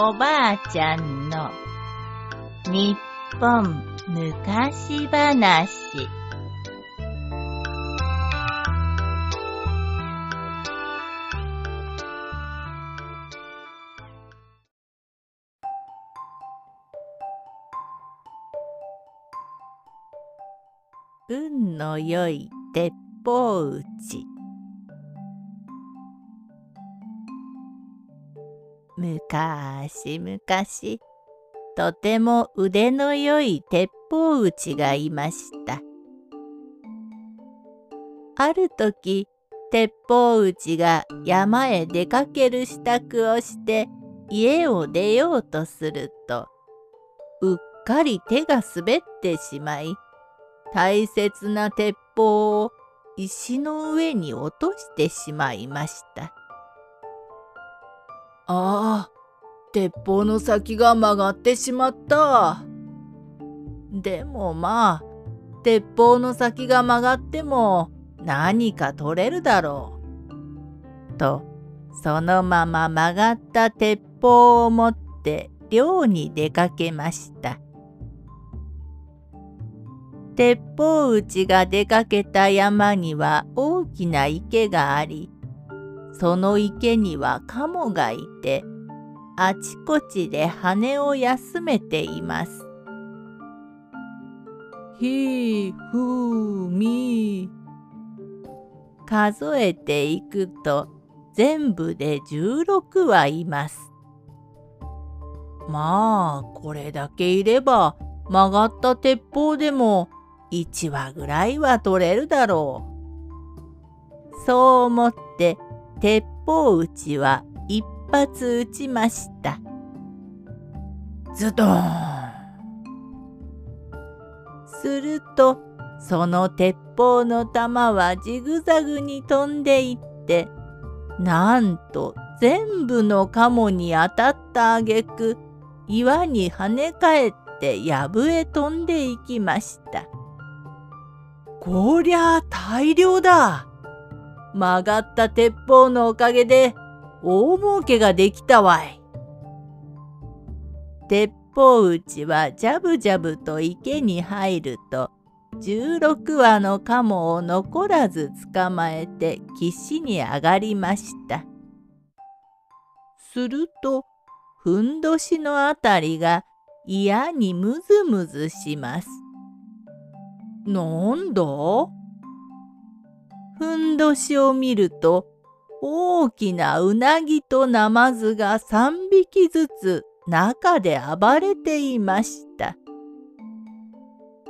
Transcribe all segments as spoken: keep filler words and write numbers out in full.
おばあちゃんの日本昔話。運の良い鉄砲打ち。むかしむかし、とても腕の良い鉄砲打ちがいました。あるとき、鉄砲打ちが山へ出かける支度をして家を出ようとすると、うっかり手が滑ってしまい、大切な鉄砲を石の上に落としてしまいました。ああ、鉄砲の先が曲がってしまった。でもまあ、鉄砲の先が曲がっても何か取れるだろう。と、そのまま曲がった鉄砲を持って漁に出かけました。鉄砲打ちが出かけた山には大きな池があり、その池にはカモがいて、あちこちで羽を休めています。ひーふーみー。数えていくと、全部でじゅうろくはいます。まあ、これだけいれば、曲がった鉄砲でもいちわぐらいは取れるだろう。そう思って、鉄砲打ちは一発撃ちました。ズドーン。すると、その鉄砲の弾はジグザグに飛んでいって、なんと全部のカモに当たった挙句、岩に跳ね返ってやぶへ飛んでいきました。こりゃあ大漁だ。曲がった鉄砲のおかげで大儲けができたわい。鉄砲打ちはジャブジャブと池に入ると、じゅうろくわのカモを残らず捕まえて岸に上がりました。すると、ふんどしのあたりが嫌にむずむずします。なんだ？ふんどしを見ると、大きなうなぎとナマズがさんびきずつ中で暴れていました。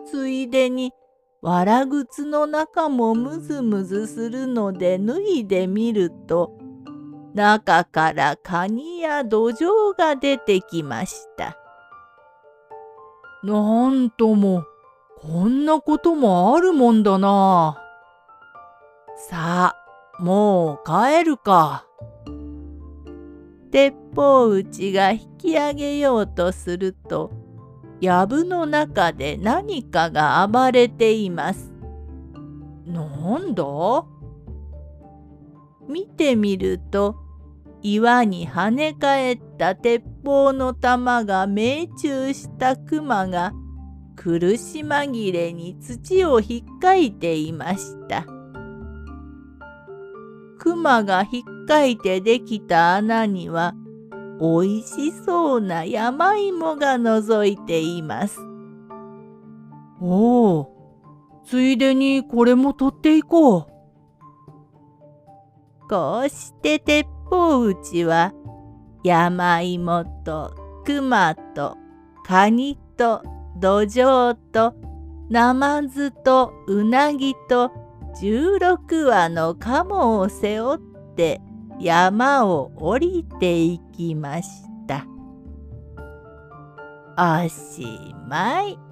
ついでに、わらぐつの中もむずむずするので脱いでみると、中からカニやドジョウが出てきました。なんとも、こんなこともあるもんだなあ。さあ、もう帰るか。鉄砲打ちが引き上げようとすると、やぶの中で何かが暴れています。なんだ？見てみると、岩に跳ね返った鉄砲の弾が命中したクマが、苦し紛れに土をひっかいていました。クマがひっかいてできた穴には、おいしそうな山芋がのぞいています。おお、ついでにこれも取っていこう。こうして鉄砲打ちは、山芋とクマとカニとドジョウとナマズとウナギと、じゅうろくわのカモを背負って山を降りていきました。おしまい。